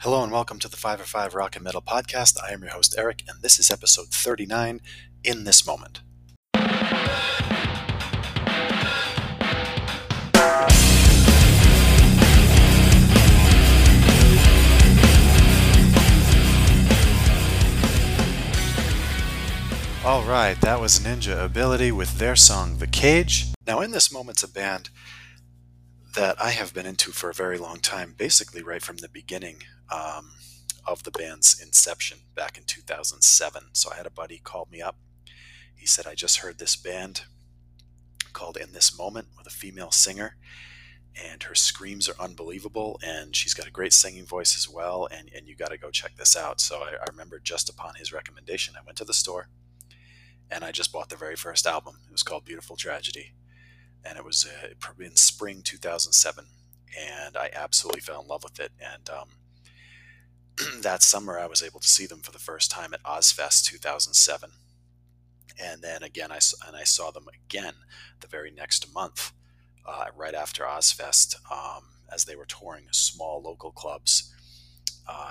Hello and welcome to the 505 Rock and Metal Podcast. I am your host, Eric, and this is episode 39, In This Moment. Alright, that was Ninja Ability with their song, The Cage. Now, In This Moment's a band that I have been into for a very long time, basically right from the beginning of the band's inception back in 2007. So I had a buddy call me up. He said, I just heard this band called In This Moment with a female singer, and her screams are unbelievable, and she's got a great singing voice as well, and you got to go check this out. So I remember just upon his recommendation, I went to the store, and I just bought their very first album. It was called Beautiful Tragedy. And it was probably in spring 2007, and I absolutely fell in love with it. And that summer, I was able to see them for the first time at Ozfest 2007, and then again, I saw them again the very next month, right after Ozfest, as they were touring small local clubs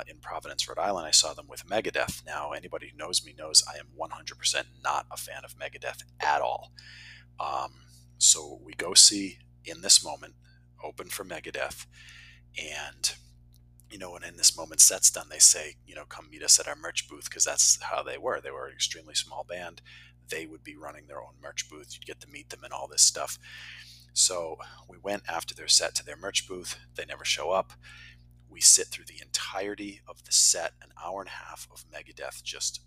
in Providence, Rhode Island. I saw them with Megadeth. Now, anybody who knows me knows I am 100% not a fan of Megadeth at all. So we go see In This Moment, open for Megadeth, and, you know, when In This Moment set's done, they say, you know, come meet us at our merch booth, because that's how they were. They were an extremely small band. They would be running their own merch booth. You'd get to meet them and all this stuff. So we went after their set to their merch booth. They never show up. We sit through the entirety of the set, an hour and a half of Megadeth, just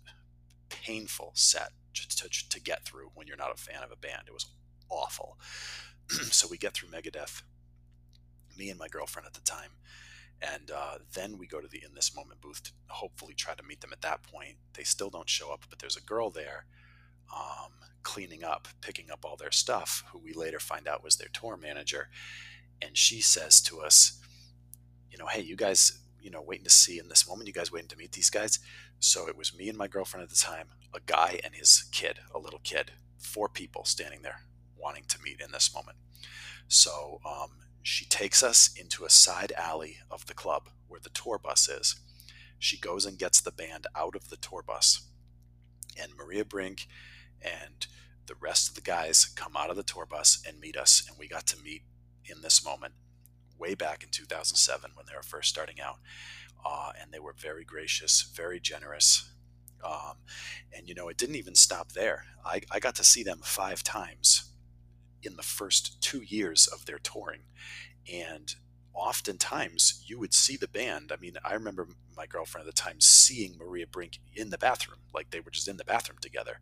painful set to get through when you're not a fan of a band. It was awful. So we get through Megadeth, me and my girlfriend at the time, and then we go to the In This Moment booth to hopefully try to meet them at that point. They still don't show up, but there's a girl there cleaning up, picking up all their stuff, who we later find out was their tour manager, and she says to us, you know, hey, you guys, you know, waiting to see In This Moment, you guys waiting to meet these guys? So it was me and my girlfriend at the time, a guy and his kid, a little kid, 4 people standing there wanting to meet In This Moment. So she takes us into a side alley of the club where the tour bus is. She goes and gets the band out of the tour bus, and Maria Brink and the rest of the guys come out of the tour bus and meet us, and we got to meet In This Moment way back in 2007 when they were first starting out, and they were very gracious, very generous, and, you know, it didn't even stop there. I got to see them 5 times in the first 2 years of their touring, and oftentimes you would see the band. I mean, I remember my girlfriend at the time seeing Maria Brink in the bathroom, like they were just in the bathroom together,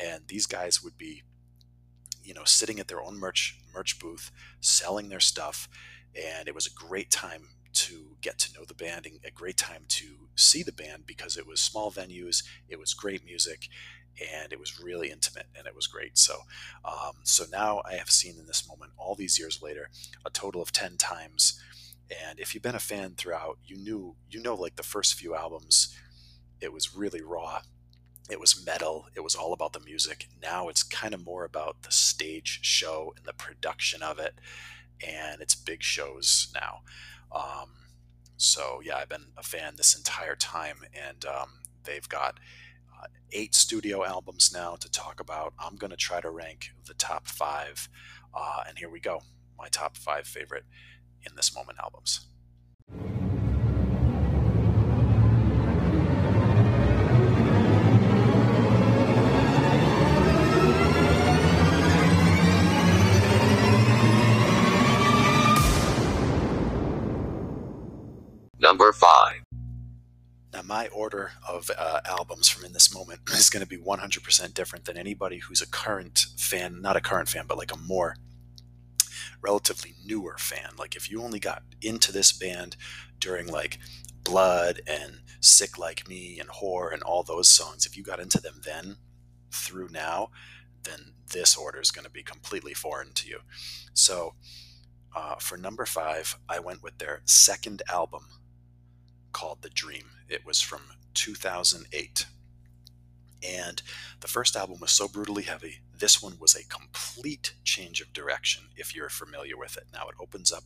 and these guys would be, you know, sitting at their own merch booth selling their stuff, and it was a great time to get to know the band and a great time to see the band, because it was small venues, it was great music, and it was really intimate, and it was great. So so now I have seen In This Moment all these years later a total of 10 times, and if you've been a fan throughout, you know, like the first few albums, it was really raw, it was metal, it was all about the music. Now it's kind of more about the stage show and the production of it, and it's big shows now. So yeah, I've been a fan this entire time, and they've got 8 studio albums now to talk about. I'm going to try to rank the top 5, and here we go, my top 5 favorite In This Moment albums. Number 5. Now, my order of albums from In This Moment is going to be 100% different than anybody who's a current fan, not a current fan, but like a more relatively newer fan. Like if you only got into this band during like Blood and Sick Like Me and Whore and all those songs, if you got into them then through now, then this order is going to be completely foreign to you. So for number 5, I went with their second album, called The Dream. It was from 2008, and the first album was so brutally heavy, This one was a complete change of direction, if you're familiar with it. Now, it opens up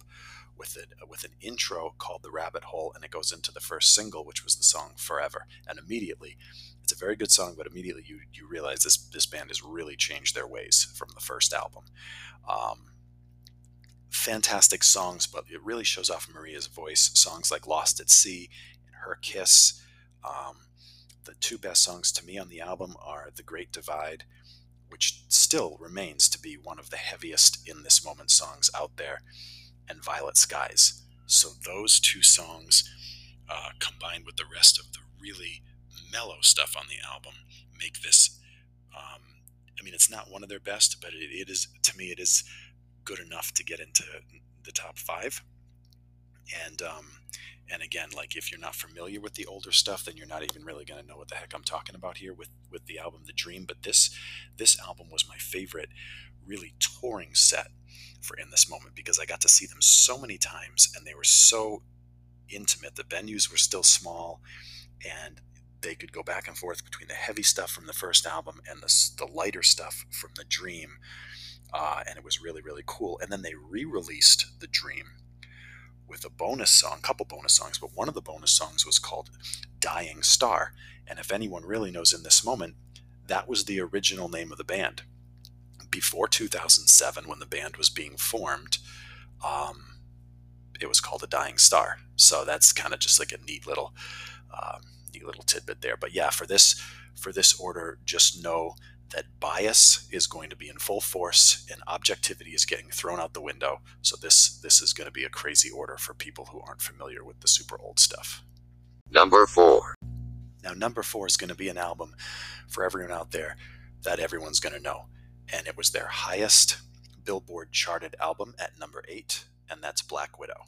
with an intro called The Rabbit Hole, and it goes into the first single, which was the song Forever. And immediately, it's a very good song, but immediately you realize this band has really changed their ways from the first album. Fantastic songs, but it really shows off Maria's voice. Songs like Lost at Sea and Her Kiss. The two best songs to me on the album are The Great Divide, which still remains to be one of the heaviest In This Moment songs out there, and Violet Skies. So those two songs, combined with the rest of the really mellow stuff on the album, make this, I mean, it's not one of their best, but it is, to me, it is good enough to get into the top five. And again, like, if you're not familiar with the older stuff, then you're not even really going to know what the heck I'm talking about here with the album The Dream. But this album was my favorite really touring set for In This Moment, because I got to see them so many times and they were so intimate. The venues were still small and they could go back and forth between the heavy stuff from the first album and the lighter stuff from The Dream. And it was really, really cool. And then they re-released The Dream with a bonus song, a couple bonus songs, but one of the bonus songs was called Dying Star. And if anyone really knows In This Moment, that was the original name of the band. Before 2007, when the band was being formed, it was called A Dying Star. So that's kind of just like a neat little tidbit there. But yeah, for this order, just know that bias is going to be in full force and objectivity is getting thrown out the window. So this is going to be a crazy order for people who aren't familiar with the super old stuff. Number 4. Now, number 4 is going to be an album for everyone out there that everyone's going to know. And it was their highest Billboard charted album at number 8, and that's Black Widow.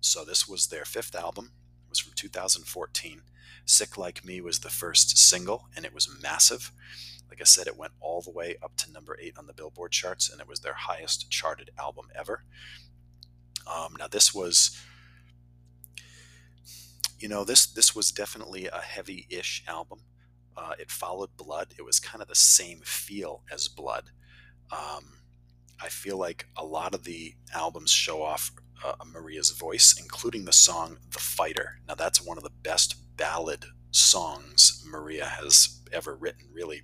So this was their 5th album. It was from 2014. Sick Like Me was the first single, and it was massive. Like I said, it went all the way up to number 8 on the Billboard charts, and it was their highest charted album ever. Now this was, you know, this was definitely a heavy-ish album. It followed Blood. It was kind of the same feel as Blood. I feel like a lot of the albums show off Maria's voice, including the song The Fighter. Now that's one of the best ballad songs Maria has ever written, really.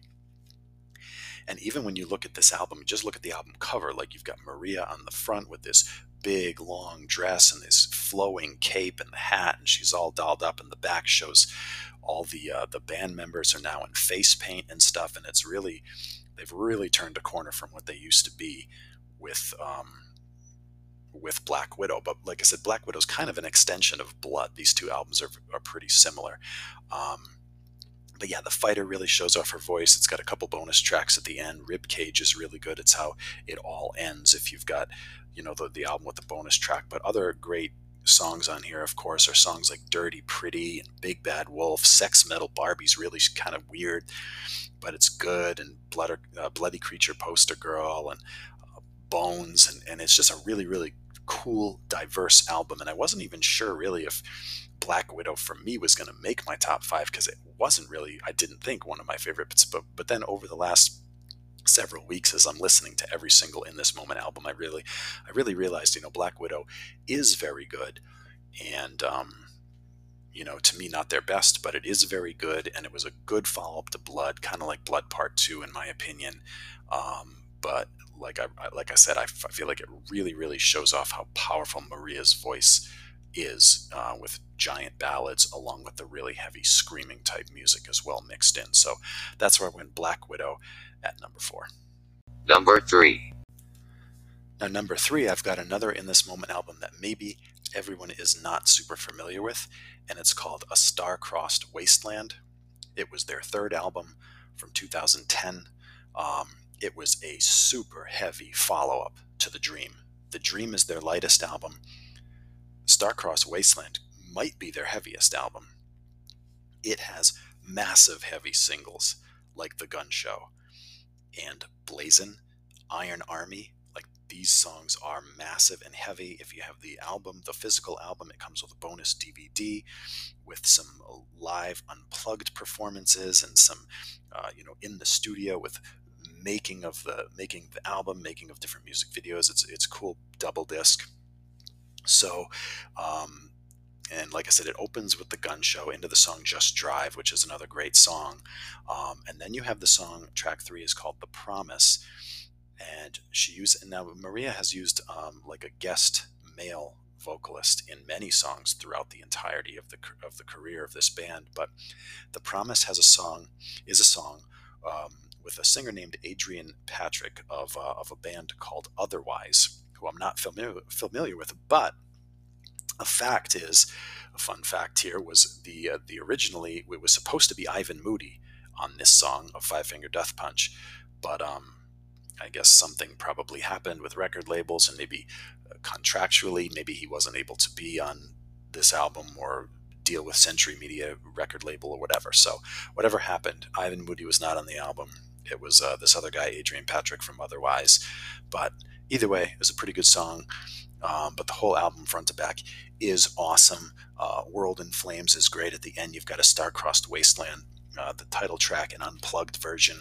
And even when you look at this album, just look at the album cover, like, you've got Maria on the front with this big long dress and this flowing cape and the hat, and she's all dolled up, and the back shows all the band members are now in face paint and stuff, and it's really, they've really turned a corner from what they used to be with Black Widow. But like I said, Black Widow's kind of an extension of Blood. These two albums are pretty similar. But yeah, The Fighter really shows off her voice. It's got a couple bonus tracks at the end. Ribcage is really good. It's how it all ends if you've got, you know, the album with the bonus track. But other great songs on here, of course, are songs like Dirty Pretty and Big Bad Wolf. Sex Metal Barbie's really kind of weird, but it's good. And Bloody Creature Poster Girl and Bones. And it's just a really, really cool, diverse album. And I wasn't even sure really if Black Widow for me was going to make my top 5, because it wasn't really, I didn't think, one of my favorites. But then over the last several weeks, as I'm listening to every single In This Moment album, I really realized, you know, Black Widow is very good, and you know, to me, not their best, but it is very good, and it was a good follow-up to Blood, kind of like Blood Part 2 in my opinion. But like I said, I feel like it really, really shows off how powerful Maria's voice is, with giant ballads along with the really heavy screaming type music as well mixed in. So that's where I went Black Widow at number 4. Number 3. Now, number 3, I've got another In This Moment album that maybe everyone is not super familiar with, and it's called A Star-Crossed Wasteland. It was their 3rd album from 2010. It was a super heavy follow-up to The Dream. The Dream is their lightest album. Star-Crossed Wasteland might be their heaviest album. It has massive heavy singles like The Gun Show and Blazin', Iron Army. Like, these songs are massive and heavy. If you have the album, the physical album, it comes with a bonus DVD with some live unplugged performances and some, you know, in the studio with making the album, making of different music videos. It's cool double disc. So, and like I said, it opens with the gun show into the song Just Drive, which is another great song. And then you have the song, track 3 is called The Promise. And now Maria has used like a guest male vocalist in many songs throughout the entirety of the career of this band. But The Promise is a song with a singer named Adrian Patrick of a band called Otherwise, who I'm not familiar with, but a fun fact here was the originally it was supposed to be Ivan Moody on this song of Five Finger Death Punch, but I guess something probably happened with record labels, and maybe contractually, maybe he wasn't able to be on this album or deal with Century Media record label or whatever. So whatever happened, Ivan Moody was not on the album. It was this other guy, Adrian Patrick from Otherwise. But either way, it was a pretty good song. But the whole album front to back is awesome. World in Flames is great. At the end, you've got A Star-Crossed Wasteland, the title track, an unplugged version.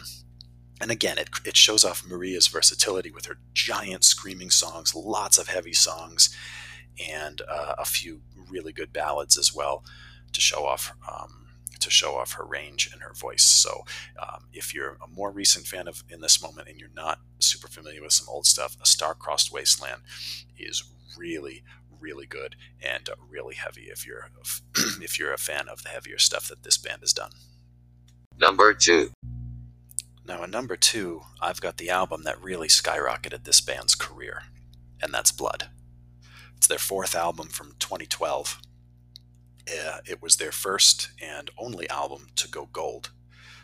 And again, it shows off Maria's versatility with her giant screaming songs, lots of heavy songs, and a few really good ballads as well to show off her range and her voice. So if you're a more recent fan of In This Moment and you're not super familiar with some old stuff, A Star-Crossed Wasteland is really, really good and really heavy if you're a fan of the heavier stuff that this band has done. Number 2. Now, at number 2, I've got the album that really skyrocketed this band's career, and that's Blood. It's their 4th album from 2012. It was their first and only album to go gold.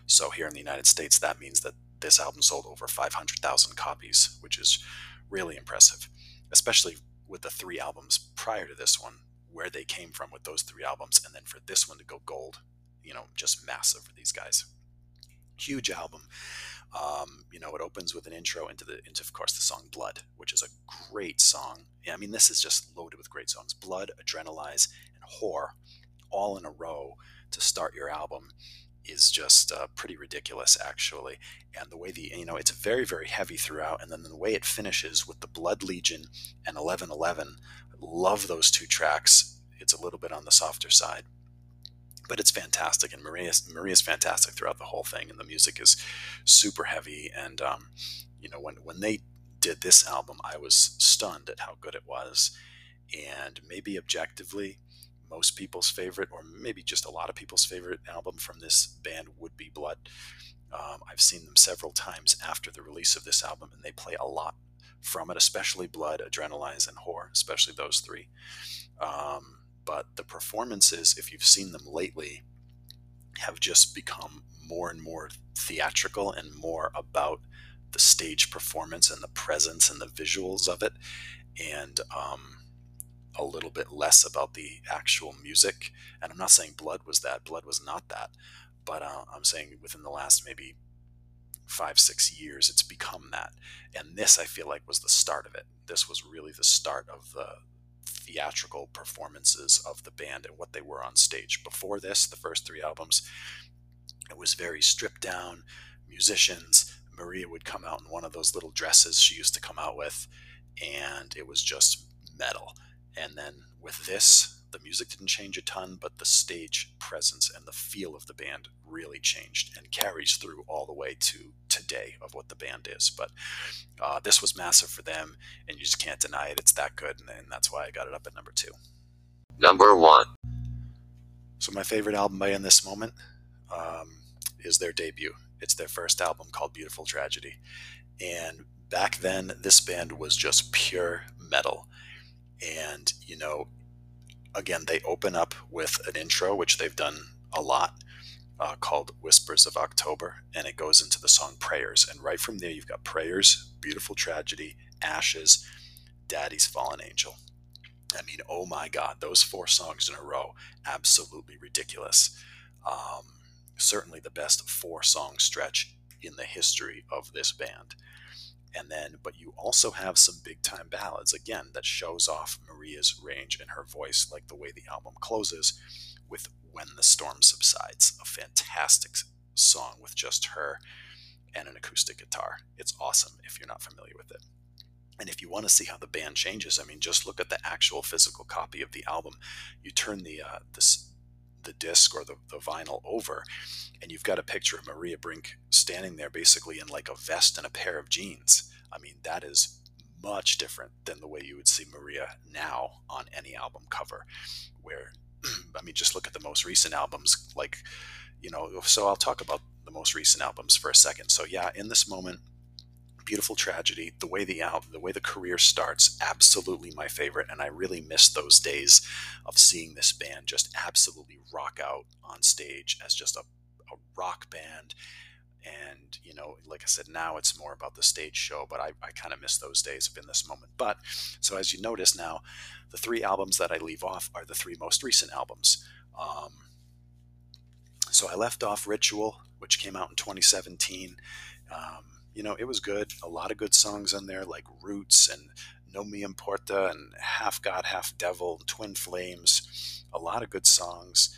So here in the United States, that means that this album sold over 500,000 copies, which is really impressive, especially with the 3 albums prior to this one, where they came from with those 3 albums, and then for this one to go gold, just massive for these guys. Huge album. It opens with an intro into of course the song Blood, which is a great song. I mean, this is just loaded with great songs. Blood, Adrenalize, and Whore all in a row to start your album is just pretty ridiculous, actually. And the way it's very, very heavy throughout, and then the way it finishes with the Blood Legion and 1111. Love those 2 tracks. It's a little bit on the softer side, but it's fantastic, and Maria's fantastic throughout the whole thing, and the music is super heavy, and when they did this album, I was stunned at how good it was, and maybe objectively, most people's favorite, or maybe just a lot of people's favorite album from this band would be Blood. I've seen them several times after the release of this album, and they play a lot from it, especially Blood, Adrenalize, and Whore, especially those 3. But the performances, if you've seen them lately, have just become more and more theatrical and more about the stage performance and the presence and the visuals of it, and a little bit less about the actual music. And I'm not saying Blood was that. Blood was not that. But I'm saying within the last maybe 5-6 years, it's become that. And this, I feel like, was the start of it. This was really the start of the theatrical performances of the band and what they were on stage. Before this, the first 3 albums, it was very stripped down musicians. Maria would come out in one of those little dresses she used to come out with, and it was just metal. And then with this, the music didn't change a ton, but the stage presence and the feel of the band really changed and carries through all the way to today of what the band is. But this was massive for them, and you just can't deny it. It's that good, and that's why I got it up at number 2. Number 1. So my favorite album by In This Moment is their debut. It's their first album, called Beautiful Tragedy. And back then, this band was just pure metal. And, again, they open up with an intro, which they've done a lot, called Whispers of October, and it goes into the song Prayers. And right from there, you've got Prayers, Beautiful Tragedy, Ashes, Daddy's Fallen Angel. I mean, oh my God, those 4 songs in a row, absolutely ridiculous. Certainly the best 4-song stretch in the history of this band. And then, but you also have some big-time ballads, again, that shows off Maria's range and her voice, like the way the album closes with When the Storm Subsides, a fantastic song with just her and an acoustic guitar. It's awesome if you're not familiar with it. And if you want to see how the band changes, I mean, just look at the actual physical copy of the album. You turn the disc or the vinyl over, and you've got a picture of Maria Brink standing there basically in like a vest and a pair of jeans. I mean, that is much different than the way you would see Maria now on any album cover, where, I mean, just look at the most recent albums, like, you know, so I'll talk about the most recent albums for a second. So yeah, In This Moment, beautiful tragedy, the way the career starts, absolutely my favorite, and I really miss those days of seeing this band just absolutely rock out on stage as just a rock band. And, you know, like I said, now it's more about the stage show, but I kind of miss those days of In This Moment. But so as you notice now, the three albums that I leave off are the three most recent albums. So I left off Ritual, which came out in 2017. You know, it was good. A lot of good songs on there, like Roots and No Me Importa and Half God, Half Devil, and Twin Flames. A lot of good songs.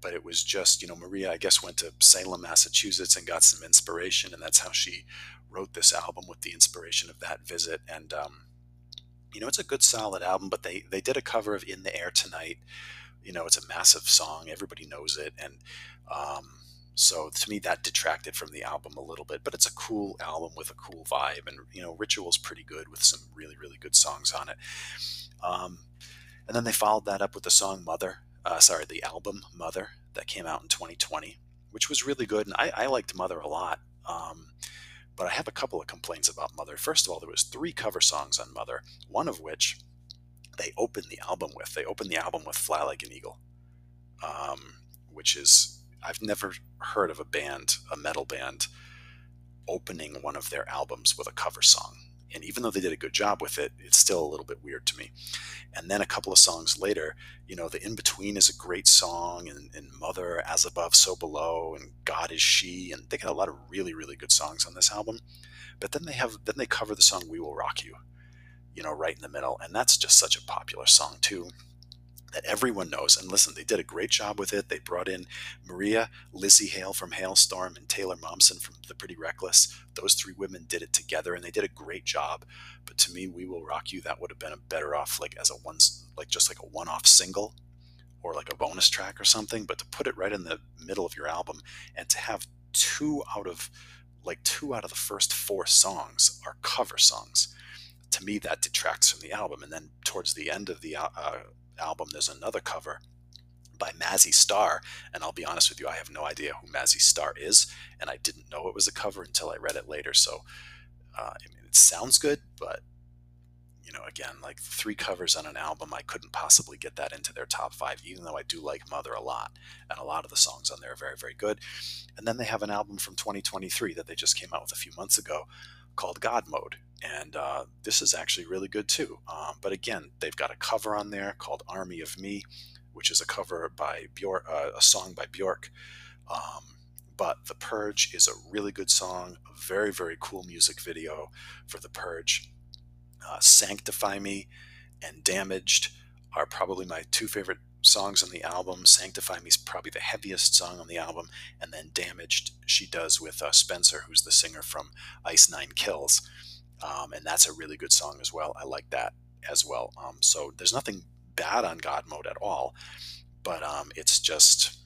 But it was just, you know, Maria, I guess, went to Salem, Massachusetts and got some inspiration. And that's how she wrote this album, with the inspiration of that visit. And, you know, it's a good, solid album. But they did a cover of In the Air Tonight. You know, it's a massive song. Everybody knows it. And, so to me, that detracted from the album a little bit, but it's a cool album with a cool vibe. And, you know, Ritual's pretty good with some really, really good songs on it. And then they followed that up with the song the album Mother, that came out in 2020, which was really good. And I liked Mother a lot. But I have a couple of complaints about Mother. First of all, there was 3 cover songs on Mother, one of which they opened the album with. They opened the album with Fly Like an Eagle, which is... I've never heard of a metal band, opening one of their albums with a cover song. And even though they did a good job with it, it's still a little bit weird to me. And then a couple of songs later, you know, the In Between is a great song, and Mother, As Above, So Below, and God Is She, and they got a lot of really, really good songs on this album. But then they cover the song We Will Rock You, you know, right in the middle. And that's just such a popular song too, that everyone knows. And listen, they did a great job with it. They brought in Maria, Lizzie Hale from Halestorm, and Taylor Momsen from The Pretty Reckless. Those 3 women did it together, and they did a great job. But to me, We Will Rock You, that would have been a better off, like as a one-off single, or like a bonus track or something. But to put it right in the middle of your album, and to have 2 out of the first 4 songs are cover songs, to me that detracts from the album. And then towards the end of the album, there's another cover by Mazzy Star, and I'll be honest with you, I have no idea who Mazzy Star is, and I didn't know it was a cover until I read it later. So I mean, it sounds good, but, you know, again, like 3 covers on an album, I couldn't possibly get that into their top 5, even though I do like Mother a lot, and a lot of the songs on there are very, very good. And then they have an album from 2023 that they just came out with a few months ago called God Mode, and this is actually really good too. But again, they've got a cover on there called Army of Me, which is a cover by Bjork, a song by Bjork. But The Purge is a really good song, a very, very cool music video for The Purge. Sanctify Me and Damaged are probably my 2 favorite songs on the album. Sanctify Me is probably the heaviest song on the album, and then Damaged she does with Spencer, who's the singer from Ice Nine Kills, and that's a really good song as well. I like that as well. So there's nothing bad on God Mode at all, but it's just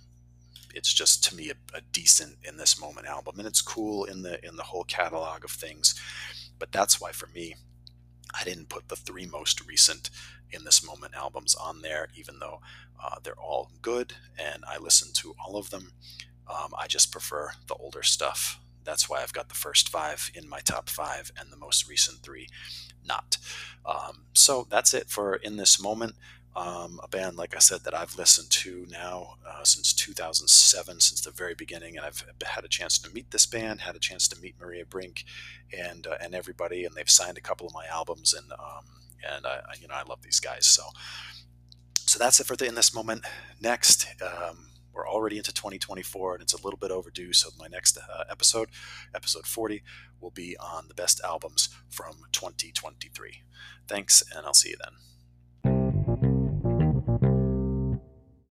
to me a decent In This Moment album, and it's cool in the whole catalog of things. But that's why for me, I didn't put the 3 most recent In This Moment albums on there, even though they're all good and I listen to all of them. I just prefer the older stuff. That's why I've got the first 5 in my top 5 and the most recent 3 not. So that's it for In This Moment, a band, like I said, that I've listened to now since 2007, since the very beginning. And I've had a chance to meet this band, had a chance to meet Maria Brink and everybody, and they've signed a couple of my albums, and you know, I love these guys. So that's it for the In This Moment. Next, we're already into 2024, and it's a little bit overdue. So my next episode 40, will be on the best albums from 2023. Thanks, and I'll see you then.